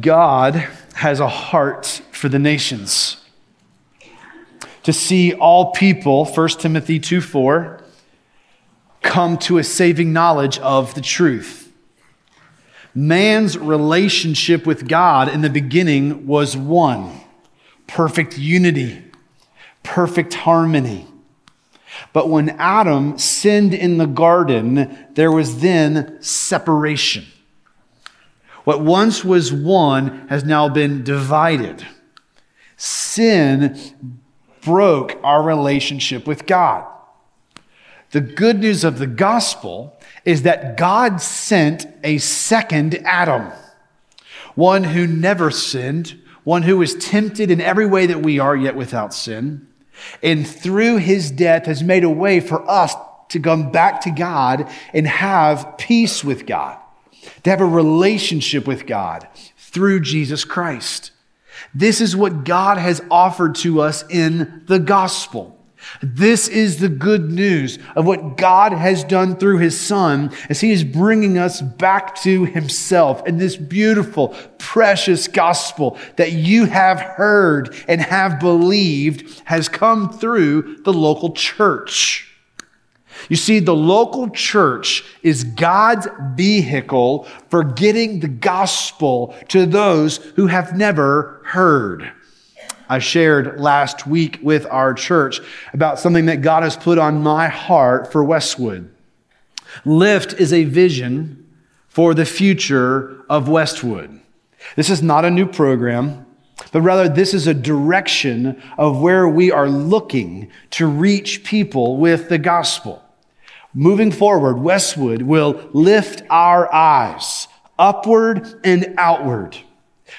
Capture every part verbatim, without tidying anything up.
God has a heart for the nations. To see all people, First Timothy two four, come to a saving knowledge of the truth. Man's relationship with God in the beginning was one. Perfect unity. Perfect harmony. But when Adam sinned in the garden, there was then separation. What once was one has now been divided. Sin broke our relationship with God. The good news of the gospel is that God sent a second Adam, one who never sinned, one who was tempted in every way that we are, yet without sin. And through his death has made a way for us to come back to God and have peace with God, to have a relationship with God through Jesus Christ. This is what God has offered to us in the gospel. This is the good news of what God has done through his Son as he is bringing us back to himself in this beautiful, precious gospel that you have heard and have believed has come through the local church. You see, the local church is God's vehicle for getting the gospel to those who have never heard. I shared last week with our church about something that God has put on my heart for Westwood. Lift is a vision for the future of Westwood. This is not a new program, but rather this is a direction of where we are looking to reach people with the gospel. Moving forward, Westwood will lift our eyes upward and outward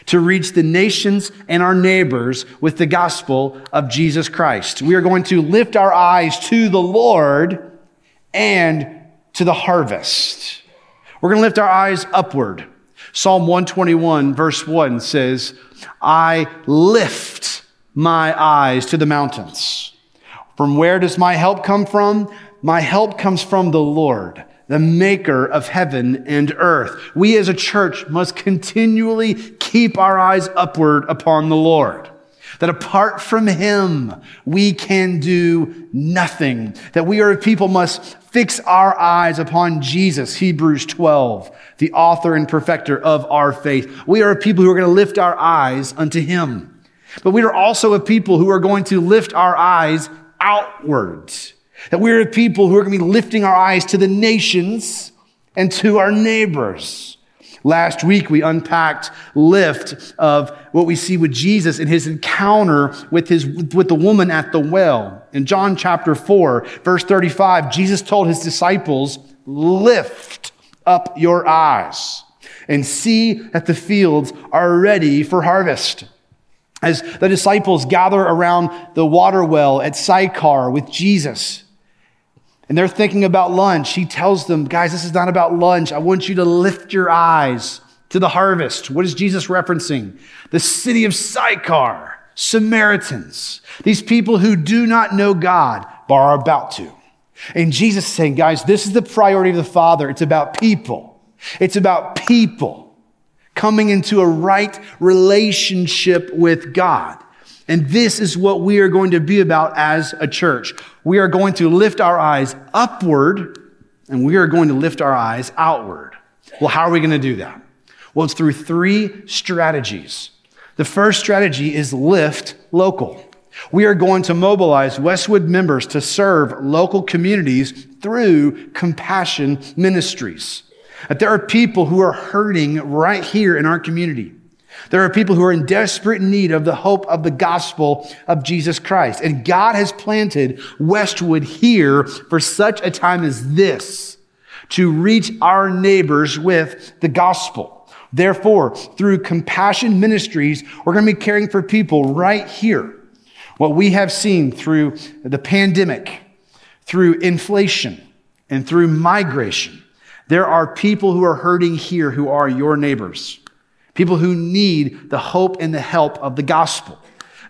to reach the nations and our neighbors with the gospel of Jesus Christ. We are going to lift our eyes to the Lord and to the harvest. We're going to lift our eyes upward. Psalm one twenty-one verse one says, I lift my eyes to the mountains. From where does my help come from? My help comes from the Lord, the maker of heaven and earth. We as a church must continually keep our eyes upward upon the Lord. That apart from him, we can do nothing. That we are a people must fix our eyes upon Jesus, Hebrews twelve, the author and perfecter of our faith. We are a people who are going to lift our eyes unto him. But we are also a people who are going to lift our eyes outwards. That we're a people who are going to be lifting our eyes to the nations and to our neighbors. Last week, we unpacked lift of what we see with Jesus in his encounter with his with the woman at the well. In John chapter four, verse thirty-five, Jesus told his disciples, lift up your eyes and see that the fields are ready for harvest. As the disciples gather around the water well at Sychar with Jesus, and they're thinking about lunch, he tells them, guys, this is not about lunch. I want you to lift your eyes to the harvest. What is Jesus referencing? The city of Sychar, Samaritans, these people who do not know God, but are about to. And Jesus is saying, guys, this is the priority of the Father. It's about people. It's about people coming into a right relationship with God. And this is what we are going to be about as a church. We are going to lift our eyes upward and we are going to lift our eyes outward. Well, how are we going to do that? Well, it's through three strategies. The first strategy is lift local. We are going to mobilize Westwood members to serve local communities through compassion ministries. That there are people who are hurting right here in our community. There are people who are in desperate need of the hope of the gospel of Jesus Christ. And God has planted Westwood here for such a time as this to reach our neighbors with the gospel. Therefore, through compassion ministries, we're going to be caring for people right here. What we have seen through the pandemic, through inflation, and through migration, there are people who are hurting here who are your neighbors. People who need the hope and the help of the gospel.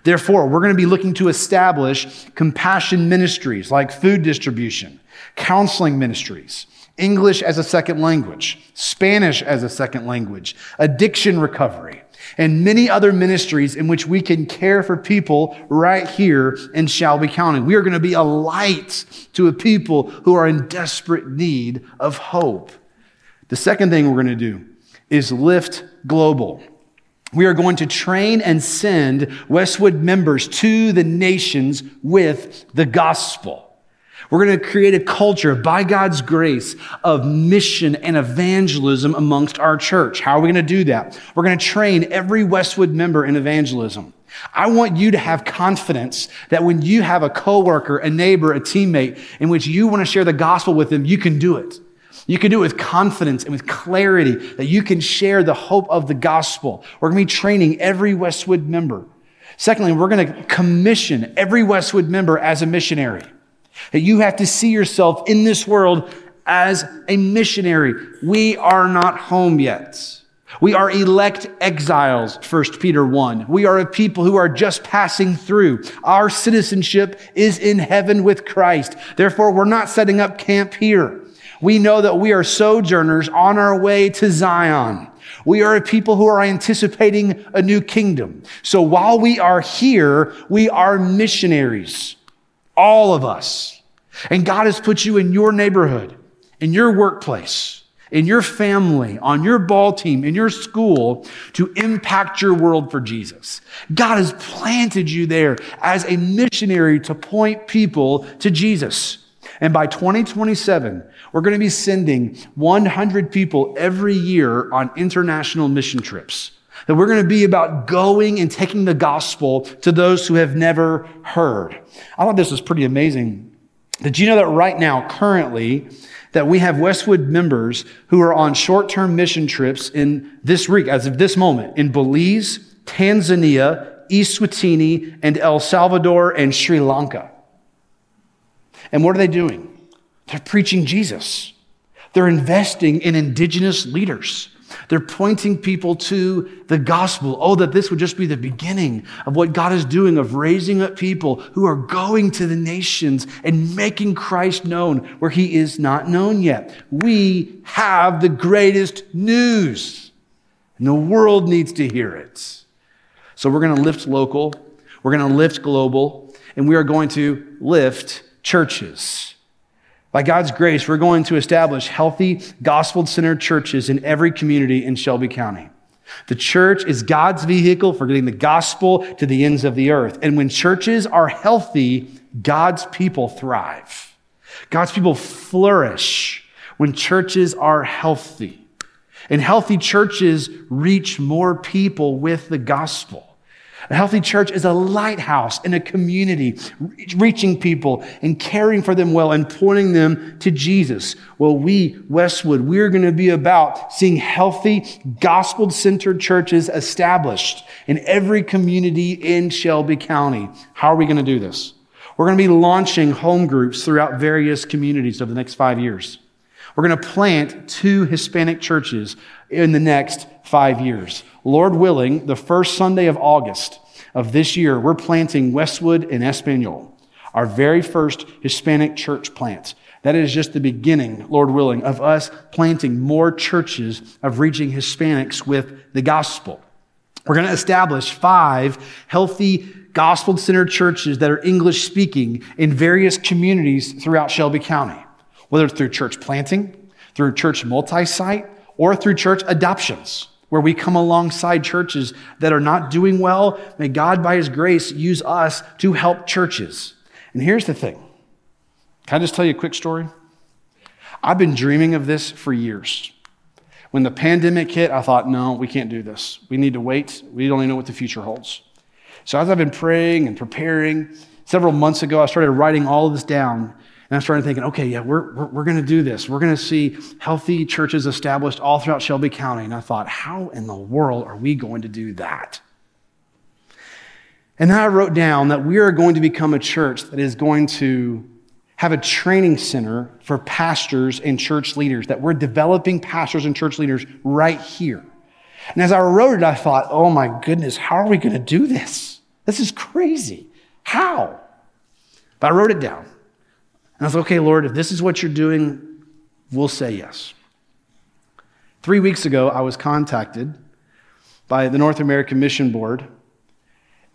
Therefore, we're going to be looking to establish compassion ministries like food distribution, counseling ministries, English as a second language, Spanish as a second language, addiction recovery, and many other ministries in which we can care for people right here in Shelby County. We are going to be a light to a people who are in desperate need of hope. The second thing we're going to do is Lift Global. We are going to train and send Westwood members to the nations with the gospel. We're going to create a culture, by God's grace, of mission and evangelism amongst our church. How are we going to do that? We're going to train every Westwood member in evangelism. I want you to have confidence that when you have a coworker, a neighbor, a teammate in which you want to share the gospel with them, you can do it. You can do it with confidence and with clarity that you can share the hope of the gospel. We're going to be training every Westwood member. Secondly, we're going to commission every Westwood member as a missionary. That you have to see yourself in this world as a missionary. We are not home yet. We are elect exiles, First Peter one. We are a people who are just passing through. Our citizenship is in heaven with Christ. Therefore, we're not setting up camp here. We know that we are sojourners on our way to Zion. We are a people who are anticipating a new kingdom. So while we are here, we are missionaries. All of us. And God has put you in your neighborhood, in your workplace, in your family, on your ball team, in your school to impact your world for Jesus. God has planted you there as a missionary to point people to Jesus. And by twenty twenty-seven, we're going to be sending one hundred people every year on international mission trips. That we're going to be about going and taking the gospel to those who have never heard. I thought this was pretty amazing. Did you know that right now, currently, that we have Westwood members who are on short-term mission trips in this week, as of this moment, in Belize, Tanzania, Eswatini, and El Salvador, and Sri Lanka. And what are they doing? They're preaching Jesus. They're investing in indigenous leaders. They're pointing people to the gospel. Oh, that this would just be the beginning of what God is doing of raising up people who are going to the nations and making Christ known where he is not known yet. We have the greatest news, and the world needs to hear it. So we're going to lift local, we're going to lift global, and we are going to lift churches. By God's grace, we're going to establish healthy, gospel-centered churches in every community in Shelby County. The church is God's vehicle for getting the gospel to the ends of the earth. And when churches are healthy, God's people thrive. God's people flourish when churches are healthy. And healthy churches reach more people with the gospel. A healthy church is a lighthouse in a community, reaching people and caring for them well and pointing them to Jesus. Well, we, Westwood, we're going to be about seeing healthy, gospel-centered churches established in every community in Shelby County. How are we going to do this? We're going to be launching home groups throughout various communities over the next five years. We're going to plant two Hispanic churches in the next five years. Lord willing, the first Sunday of August of this year, we're planting Westwood en Espanol, our very first Hispanic church plant. That is just the beginning, Lord willing, of us planting more churches of reaching Hispanics with the gospel. We're going to establish five healthy gospel-centered churches that are English-speaking in various communities throughout Shelby County, whether it's through church planting, through church multi-site, or through church adoptions, where we come alongside churches that are not doing well. May God, by his grace, use us to help churches. And here's the thing. Can I just tell you a quick story? I've been dreaming of this for years. When the pandemic hit, I thought, no, we can't do this. We need to wait. We don't even know what the future holds. So as I've been praying and preparing, several months ago, I started writing all of this down. And I started thinking, okay, yeah, we're we're, we're going to do this. We're going to see healthy churches established all throughout Shelby County. And I thought, how in the world are we going to do that? And then I wrote down that we are going to become a church that is going to have a training center for pastors and church leaders, that we're developing pastors and church leaders right here. And as I wrote it, I thought, oh my goodness, how are we going to do this? This is crazy. How? But I wrote it down. And I was like, okay, Lord, if this is what you're doing, we'll say yes. Three weeks ago, I was contacted by the North American Mission Board,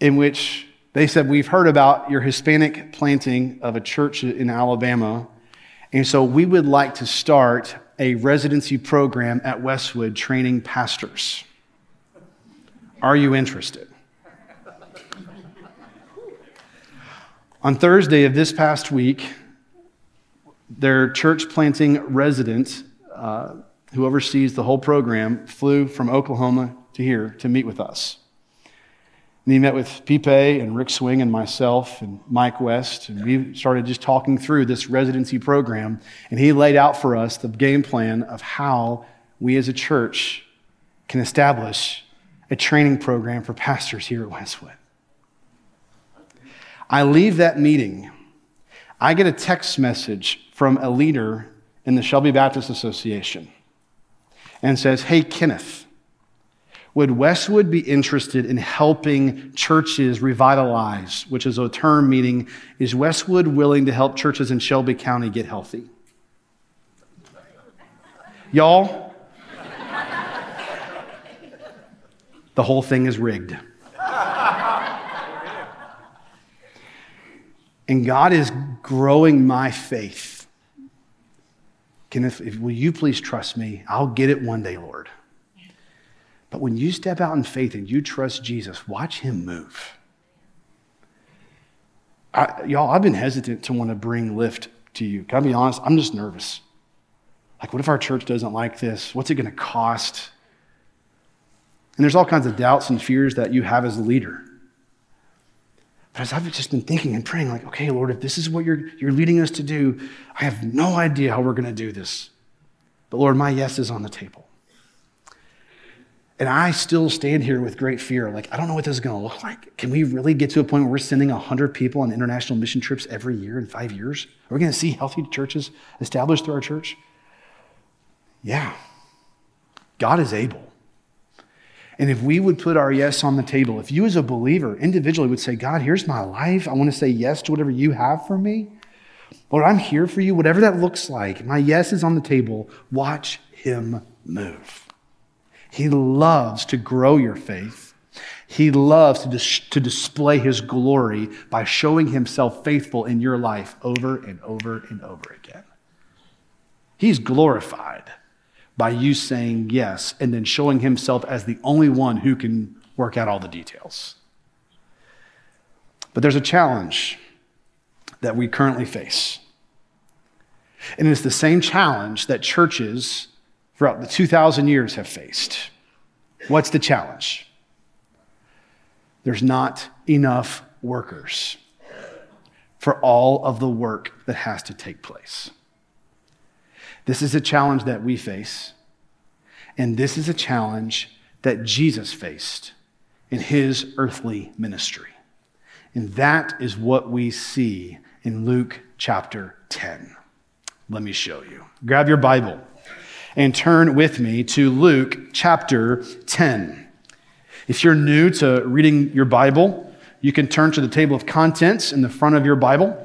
in which they said, we've heard about your Hispanic planting of a church in Alabama, and so we would like to start a residency program at Westwood training pastors. Are you interested? On Thursday of this past week, their church planting resident, uh, who oversees the whole program, flew from Oklahoma to here to meet with us. And he met with Pipe and Rick Swing and myself and Mike West, and we started just talking through this residency program, and he laid out for us the game plan of how we as a church can establish a training program for pastors here at Westwood. I leave that meeting. I get a text message from a leader in the Shelby Baptist Association and says, hey, Kenneth, would Westwood be interested in helping churches revitalize, which is a term meaning, is Westwood willing to help churches in Shelby County get healthy? Y'all, the whole thing is rigged. And God is growing my faith. Kenneth, if, will you please trust me? I'll get it one day, Lord. But when you step out in faith and you trust Jesus, watch him move. I, y'all, I've been hesitant to want to bring Lift to you. Can I be honest? I'm just nervous. Like, what if our church doesn't like this? What's it going to cost? And there's all kinds of doubts and fears that you have as a leader. But as I've just been thinking and praying, like, okay, Lord, if this is what you're, you're leading us to do, I have no idea how we're going to do this. But Lord, my yes is on the table. And I still stand here with great fear. Like, I don't know what this is going to look like. Can we really get to a point where we're sending one hundred people on international mission trips every year in five years? Are we going to see healthy churches established through our church? Yeah. God is able. And if we would put our yes on the table, if you as a believer individually would say, God, here's my life. I want to say yes to whatever you have for me. Lord, I'm here for you. Whatever that looks like, my yes is on the table. Watch him move. He loves to grow your faith. He loves to, dis- to display his glory by showing himself faithful in your life over and over and over again. He's glorified by you saying yes and then showing himself as the only one who can work out all the details. But there's a challenge that we currently face. And it's the same challenge that churches throughout the two thousand years have faced. What's the challenge? There's not enough workers for all of the work that has to take place. This is a challenge that we face, and this is a challenge that Jesus faced in his earthly ministry. And that is what we see in Luke chapter ten. Let me show you. Grab your Bible and turn with me to Luke chapter ten. If you're new to reading your Bible, you can turn to the table of contents in the front of your Bible.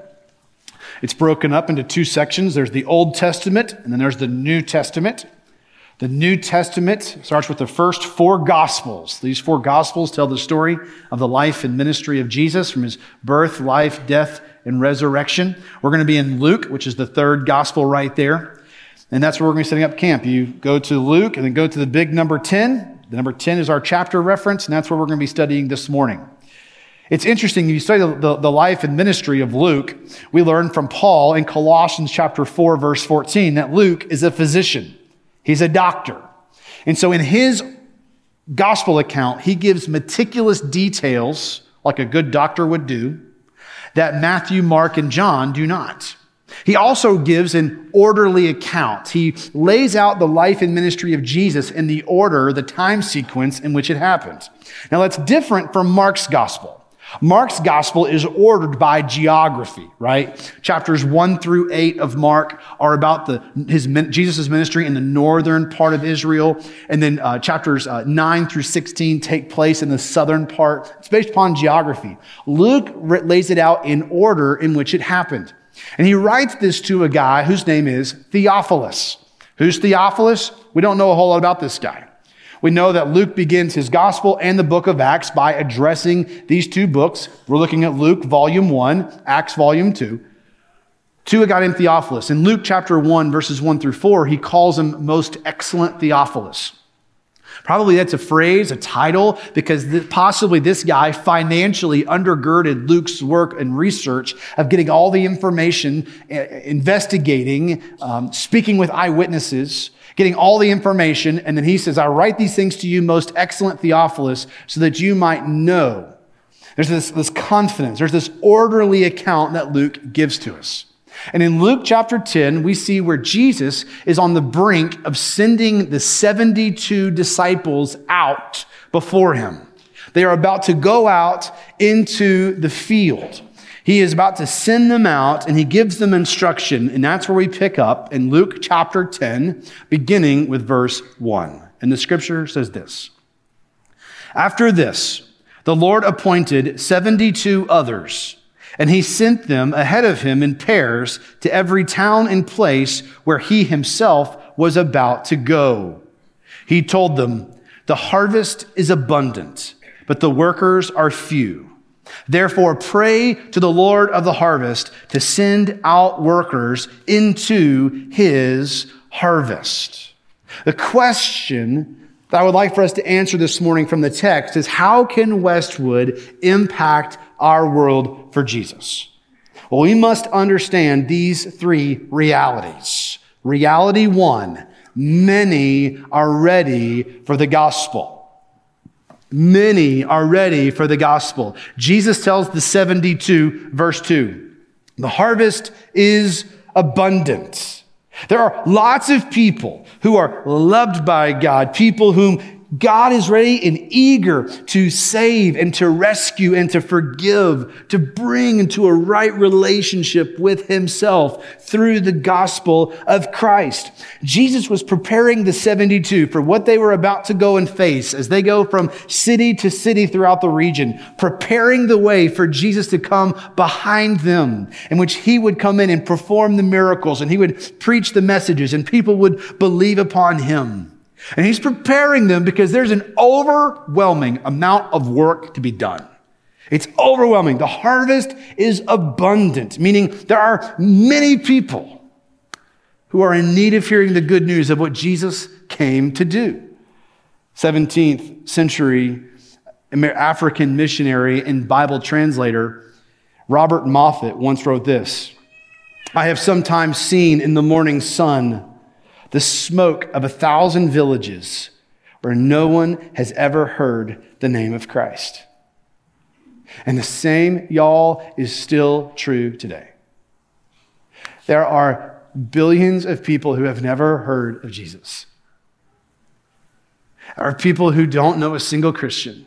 It's broken up into two sections. There's the Old Testament, and then there's the New Testament. The New Testament starts with the first four Gospels. These four Gospels tell the story of the life and ministry of Jesus from his birth, life, death, and resurrection. We're going to be in Luke, which is the third Gospel right there. And that's where we're going to be setting up camp. You go to Luke and then go to the big number ten. The number ten is our chapter reference, and that's where we're going to be studying this morning. It's interesting, if you study the, the life and ministry of Luke, we learn from Paul in Colossians chapter four, verse fourteen, that Luke is a physician. He's a doctor. And so in his gospel account, he gives meticulous details, like a good doctor would do, that Matthew, Mark, and John do not. He also gives an orderly account. He lays out the life and ministry of Jesus in the order, the time sequence in which it happened. Now that's different from Mark's gospel. Mark's gospel is ordered by geography, right? Chapters one through eight of Mark are about the his Jesus' ministry in the northern part of Israel. And then uh, chapters uh, nine through sixteen take place in the southern part. It's based upon geography. Luke lays it out in order in which it happened. And he writes this to a guy whose name is Theophilus. Who's Theophilus? We don't know a whole lot about this guy. We know that Luke begins his gospel and the book of Acts by addressing these two books. We're looking at Luke volume one, Acts volume two, to a guy named Theophilus. In Luke chapter one, verses one through four, he calls him most excellent Theophilus. Probably that's a phrase, a title, because th- possibly this guy financially undergirded Luke's work and research of getting all the information, a- investigating, um, speaking with eyewitnesses, getting all the information. And then he says, I write these things to you, most excellent Theophilus, so that you might know. There's this, this confidence. There's this orderly account that Luke gives to us. And in Luke chapter ten, we see where Jesus is on the brink of sending the seventy-two disciples out before him. They are about to go out into the field. He is about to send them out, and he gives them instruction. And that's where we pick up in Luke chapter ten, beginning with verse one. And the scripture says this: After this, the Lord appointed seventy-two others, and he sent them ahead of him in pairs to every town and place where he himself was about to go. He told them, the harvest is abundant, but the workers are few. Therefore, pray to the Lord of the harvest to send out workers into his harvest. The question that I would like for us to answer this morning from the text is, how can Westwood impact our world for Jesus? Well, we must understand these three realities. Reality one, many are ready for the gospel. Many are ready for the gospel. Jesus tells the seventy-two, verse two, the harvest is abundant. There are lots of people who are loved by God, people whom God is ready and eager to save and to rescue and to forgive, to bring into a right relationship with himself through the gospel of Christ. Jesus was preparing the seventy-two for what they were about to go and face as they go from city to city throughout the region, preparing the way for Jesus to come behind them, in which he would come in and perform the miracles, and he would preach the messages, and people would believe upon him. And he's preparing them because there's an overwhelming amount of work to be done. It's overwhelming. The harvest is abundant, meaning there are many people who are in need of hearing the good news of what Jesus came to do. seventeenth century African missionary and Bible translator Robert Moffat once wrote this: I have sometimes seen in the morning sun the smoke of a thousand villages where no one has ever heard the name of Christ. And the same, y'all, is still true today. There are billions of people who have never heard of Jesus. There are people who don't know a single Christian.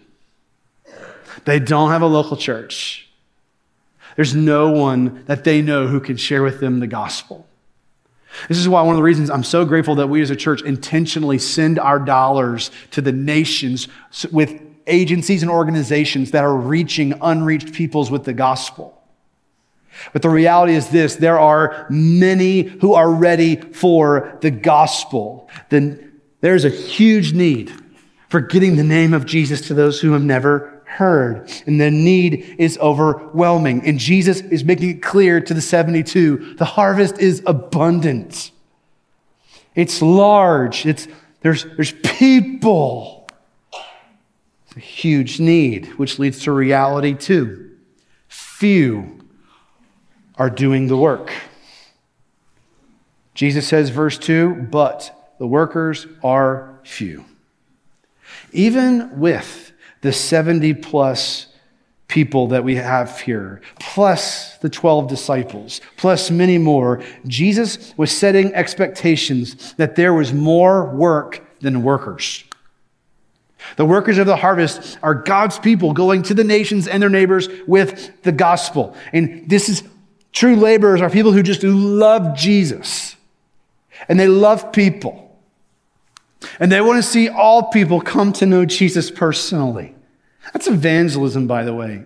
They don't have a local church. There's no one that they know who can share with them the gospel. This is why one of the reasons I'm so grateful that we as a church intentionally send our dollars to the nations with agencies and organizations that are reaching unreached peoples with the gospel. But the reality is this: there are many who are ready for the gospel. Then there's a huge need for getting the name of Jesus to those who have never heard, and the need is overwhelming. And Jesus is making it clear to the seventy-two, the harvest is abundant. It's large. It's there's there's people. It's a huge need, which leads to reality too. Few are doing the work. Jesus says, verse two, but the workers are few. Even with the seventy plus people that we have here, plus the twelve disciples, plus many more, Jesus was setting expectations that there was more work than workers. The workers of the harvest are God's people going to the nations and their neighbors with the gospel. And this is true laborers are people who just love Jesus and they love people. And they want to see all people come to know Jesus personally. That's evangelism, by the way.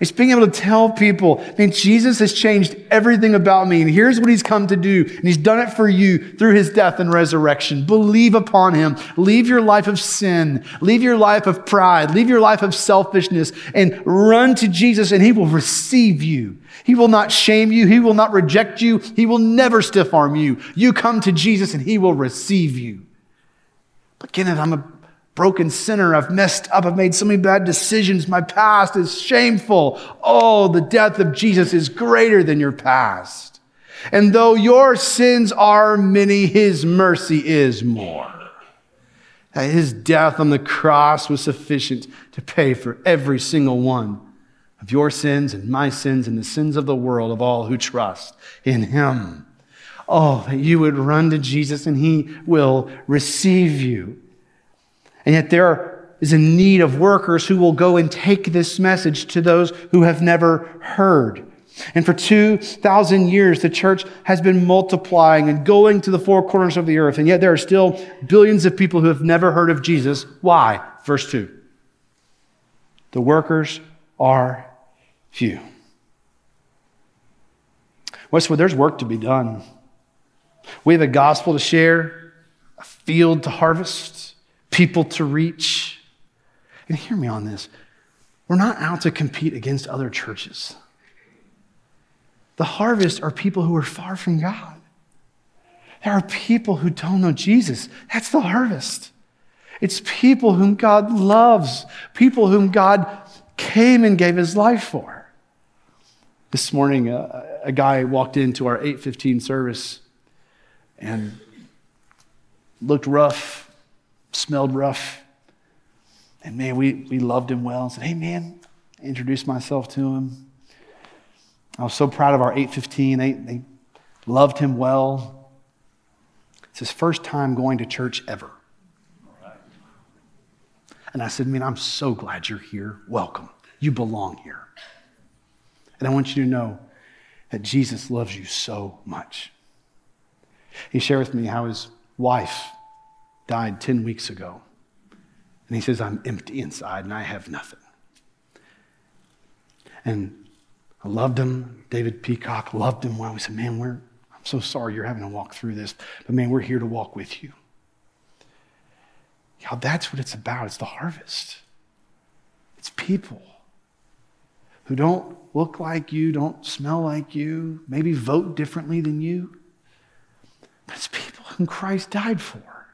It's being able to tell people, man, Jesus has changed everything about me, and here's what he's come to do, and he's done it for you through his death and resurrection. Believe upon him. Leave your life of sin. Leave your life of pride. Leave your life of selfishness, and run to Jesus, and he will receive you. He will not shame you. He will not reject you. He will never stiff-arm you. You come to Jesus, and he will receive you. But Kenneth, I'm a broken sinner. I've messed up. I've made so many bad decisions. My past is shameful. Oh, the death of Jesus is greater than your past. And though your sins are many, his mercy is more. His death on the cross was sufficient to pay for every single one of your sins and my sins and the sins of the world, of all who trust in him. Oh, that you would run to Jesus and he will receive you. And yet there is a need of workers who will go and take this message to those who have never heard. And for two thousand years, the church has been multiplying and going to the four corners of the earth. And yet there are still billions of people who have never heard of Jesus. Why? Verse two. The workers are few. Westwood, there's work to be done. We have a gospel to share, a field to harvest, people to reach. And hear me on this. We're not out to compete against other churches. The harvest are people who are far from God. There are people who don't know Jesus. That's the harvest. It's people whom God loves, people whom God came and gave his life for. This morning, a, a guy walked into our eight fifteen service and looked rough, smelled rough. And man, we, we loved him well. I said, hey man, I introduced myself to him. I was so proud of our eight fifteen. They, they loved him well. It's his first time going to church ever. And I said, man, I'm so glad you're here. Welcome. You belong here. And I want you to know that Jesus loves you so much. He shared with me how his wife died ten weeks ago. And he says, I'm empty inside and I have nothing. And I loved him. David Peacock loved him well. We said, man, we're, I'm so sorry you're having to walk through this, but man, we're here to walk with you. Yeah, that's what it's about. It's the harvest. It's people who don't look like you, don't smell like you, maybe vote differently than you. But it's people whom Christ died for.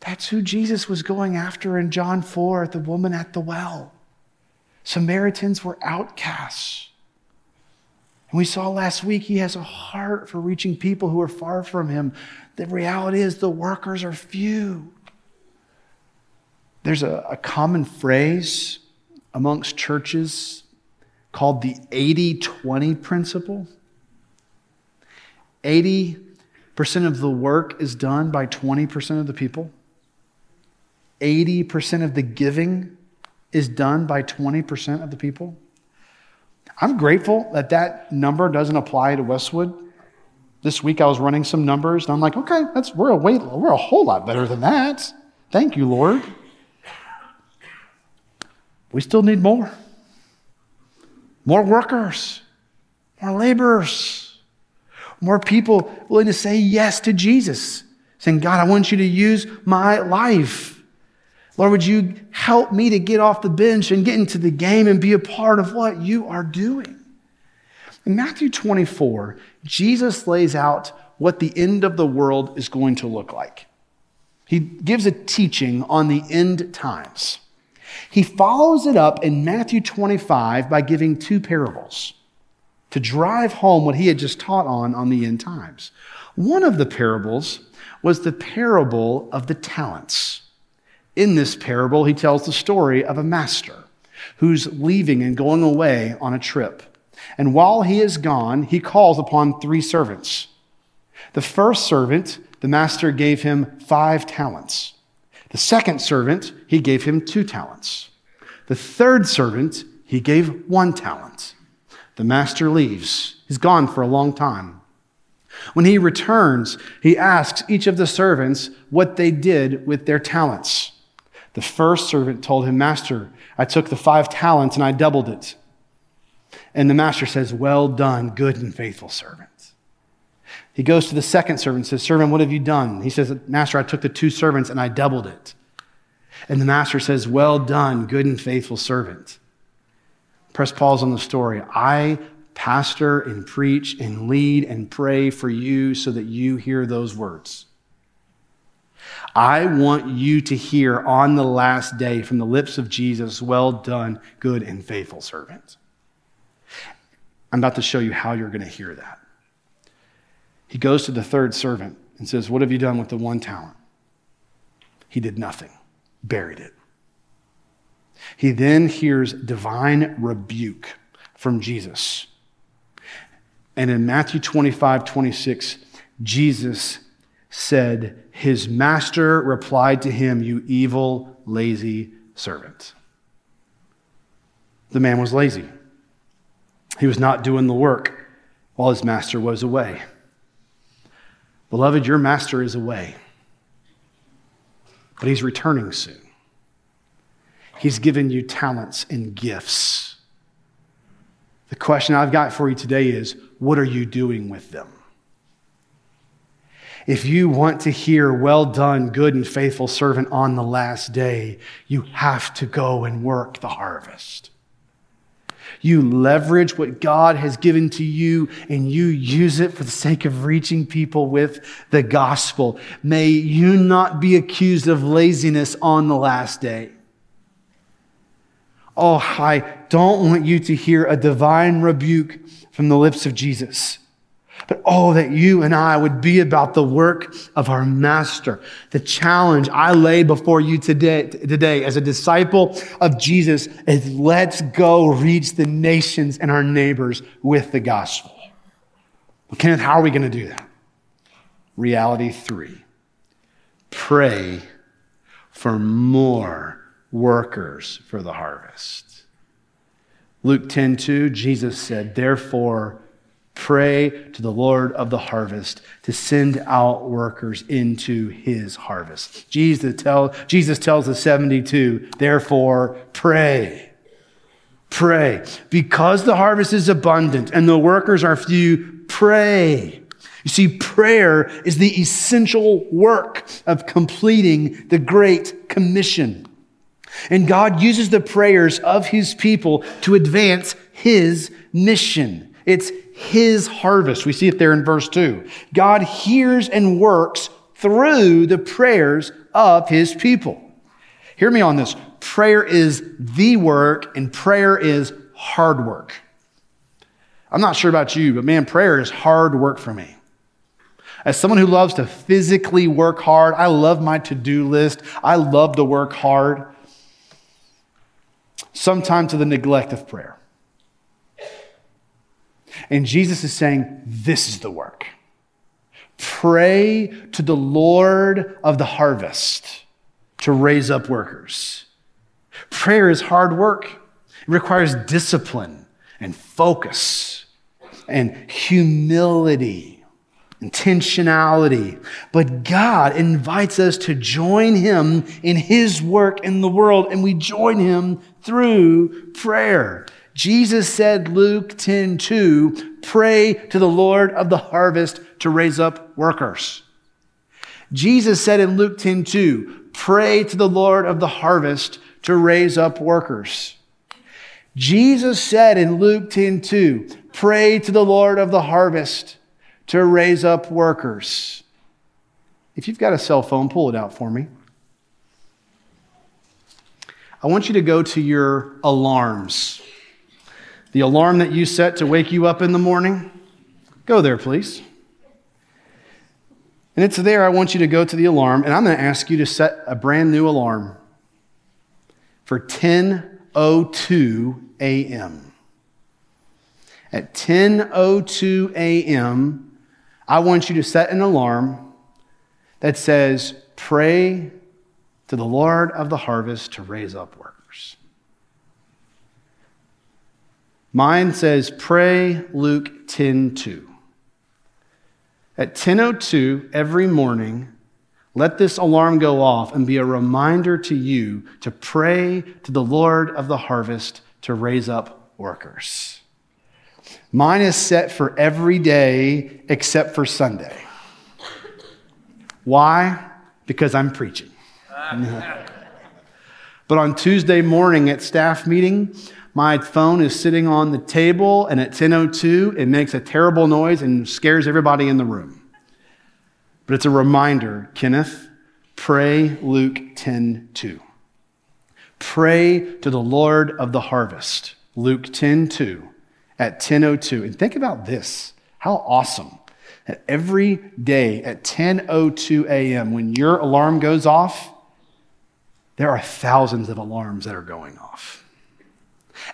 That's who Jesus was going after in John four, the woman at the well. Samaritans were outcasts. And we saw last week he has a heart for reaching people who are far from him. The reality is the workers are few. There's a, a common phrase amongst churches called the eighty twenty principle. eighty percent of the work is done by twenty percent of the people. eighty percent of the giving is done by twenty percent of the people. I'm grateful that that number doesn't apply to Westwood. This week I was running some numbers and I'm like, okay, that's we're a way, we're a whole lot better than that. Thank you, Lord. We still need more. More workers, more laborers, more people willing to say yes to Jesus, saying, God, I want you to use my life. Lord, would you help me to get off the bench and get into the game and be a part of what you are doing? In Matthew twenty-four, Jesus lays out what the end of the world is going to look like. He gives a teaching on the end times. He follows it up in Matthew twenty-five by giving two parables to drive home what he had just taught on on the end times. One of the parables was the parable of the talents. In this parable, he tells the story of a master who's leaving and going away on a trip. And while he is gone, he calls upon three servants. The first servant, the master gave him five talents. The second servant, he gave him two talents. The third servant, he gave one talent. The master leaves. He's gone for a long time. When he returns, he asks each of the servants what they did with their talents. The first servant told him, Master, I took the five talents and I doubled it. And the master says, well done, good and faithful servant. He goes to the second servant and says, servant, what have you done? He says, Master, I took the two servants and I doubled it. And the master says, well done, good and faithful servant. Press pause on the story. I pastor and preach and lead and pray for you so that you hear those words. I want you to hear on the last day from the lips of Jesus, well done, good and faithful servant. I'm about to show you how you're going to hear that. He goes to the third servant and says, what have you done with the one talent? He did nothing, buried it. He then hears divine rebuke from Jesus. And in Matthew twenty-five, twenty-six, Jesus said, his master replied to him, you evil, lazy servant. The man was lazy. He was not doing the work while his master was away. Beloved, your master is away, but he's returning soon. He's given you talents and gifts. The question I've got for you today is, what are you doing with them? If you want to hear, well done, good and faithful servant on the last day, you have to go and work the harvest. You leverage what God has given to you and you use it for the sake of reaching people with the gospel. May you not be accused of laziness on the last day. Oh, I don't want you to hear a divine rebuke from the lips of Jesus. But oh, that you and I would be about the work of our master. The challenge I lay before you today, today as a disciple of Jesus is let's go reach the nations and our neighbors with the gospel. Well, Kenneth, how are we going to do that? Reality three, pray for more workers for the harvest. Luke ten two, Jesus said, therefore, pray to the Lord of the harvest to send out workers into his harvest. Jesus, tell, Jesus tells the seventy-two, therefore pray, pray. Because the harvest is abundant and the workers are few, pray. You see, prayer is the essential work of completing the Great Commission. And God uses the prayers of his people to advance his mission. It's his harvest. We see it there in verse two. God hears and works through the prayers of his people. Hear me on this. Prayer is the work and prayer is hard work. I'm not sure about you, but man, prayer is hard work for me. As someone who loves to physically work hard, I love my to-do list. I love to work hard. Sometimes to the neglect of prayer. And Jesus is saying, this is the work. Pray to the Lord of the harvest to raise up workers. Prayer is hard work. It requires discipline and focus and humility, intentionality. But God invites us to join him in his work in the world, and we join him through prayer. Jesus said, Luke ten two, pray to the Lord of the harvest to raise up workers. Jesus said in Luke ten two, pray to the Lord of the harvest to raise up workers. Jesus said in Luke ten two, pray to the Lord of the harvest to raise up workers. If you've got a cell phone, pull it out for me. I want you to go to your alarms. The alarm that you set to wake you up in the morning, go there, please. And it's there. I want you to go to the alarm, and I'm going to ask you to set a brand new alarm for ten oh two a.m. At ten oh two a.m., I want you to set an alarm that says, pray to the Lord of the harvest to raise up workers. Mine says, pray Luke ten two. At ten oh two every morning, Let this alarm go off and be a reminder to you to pray to the Lord of the harvest to raise up workers. Mine is set for every day except for Sunday. Why? Because I'm preaching. But on Tuesday morning at staff meeting, my phone is sitting on the table, and at ten oh two, it makes a terrible noise and scares everybody in the room. But it's a reminder, Kenneth, pray Luke ten two. Pray to the Lord of the harvest, Luke ten two, at ten oh two. And think about this, how awesome. That every day at ten oh two a.m., when your alarm goes off, there are thousands of alarms that are going off.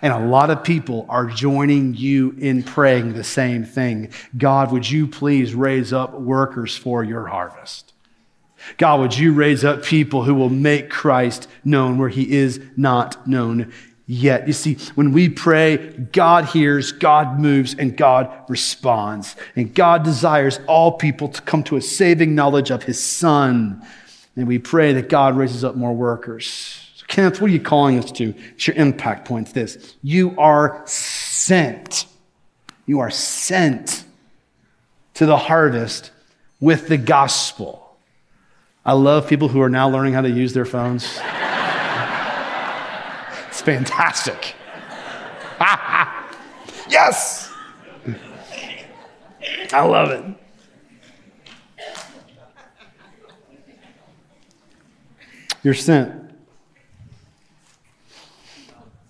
And a lot of people are joining you in praying the same thing. God, would you please raise up workers for your harvest? God, would you raise up people who will make Christ known where he is not known yet? You see, when we pray, God hears, God moves, and God responds. And God desires all people to come to a saving knowledge of his Son. And we pray that God raises up more workers. Kenneth, what are you calling us to? It's your impact points, this. You are sent. You are sent to the harvest with the gospel. I love people who are now learning how to use their phones. It's fantastic. Yes! I love it. You're sent.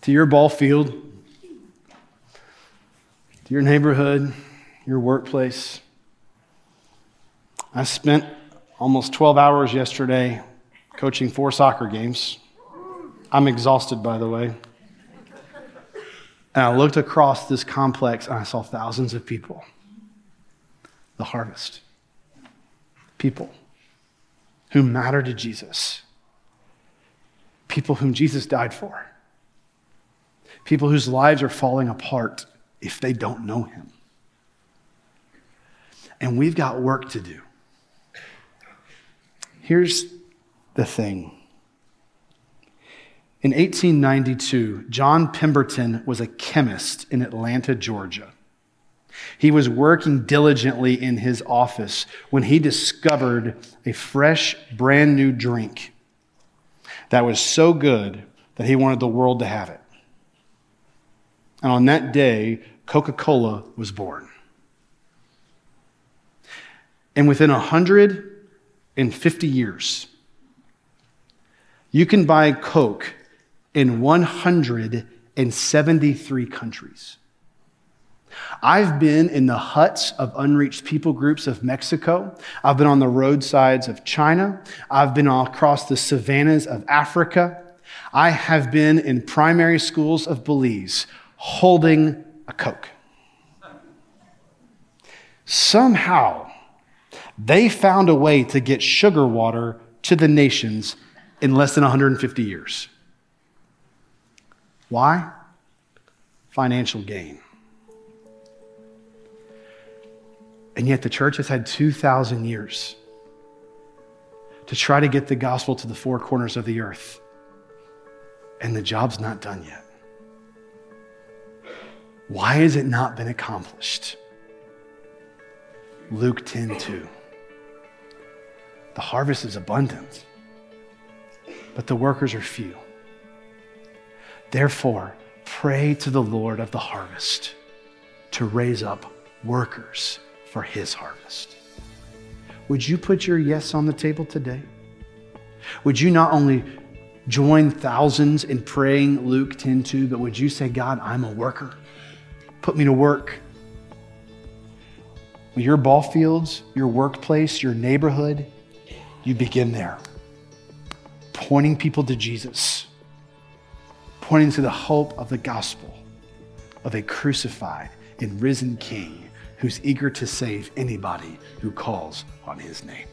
To your ball field, to your neighborhood, your workplace. I spent almost twelve hours yesterday coaching four soccer games. I'm exhausted, by the way. And I looked across this complex and I saw thousands of people. The harvest. People who matter to Jesus. People whom Jesus died for. People whose lives are falling apart if they don't know him. And we've got work to do. Here's the thing. In eighteen ninety-two, John Pemberton was a chemist in Atlanta, Georgia. He was working diligently in his office when he discovered a fresh, brand new drink that was so good that he wanted the world to have it. And on that day, Coca-Cola was born. And within one hundred fifty years, you can buy Coke in one hundred seventy-three countries. I've been in the huts of unreached people groups of Mexico. I've been on the roadsides of China. I've been all across the savannas of Africa. I have been in primary schools of Belize, holding a Coke. Somehow, they found a way to get sugar water to the nations in less than one hundred fifty years. Why? Financial gain. And yet the church has had two thousand years to try to get the gospel to the four corners of the earth. And the job's not done yet. Why has it not been accomplished? Luke ten two. The harvest is abundant, but the workers are few. Therefore, pray to the Lord of the harvest to raise up workers for his harvest. Would you put your yes on the table today? Would you not only join thousands in praying Luke ten two, but would you say, God, I'm a worker? Put me to work. Your ball fields, your workplace, your neighborhood, you begin there. Pointing people to Jesus. Pointing to the hope of the gospel of a crucified and risen King who's eager to save anybody who calls on his name.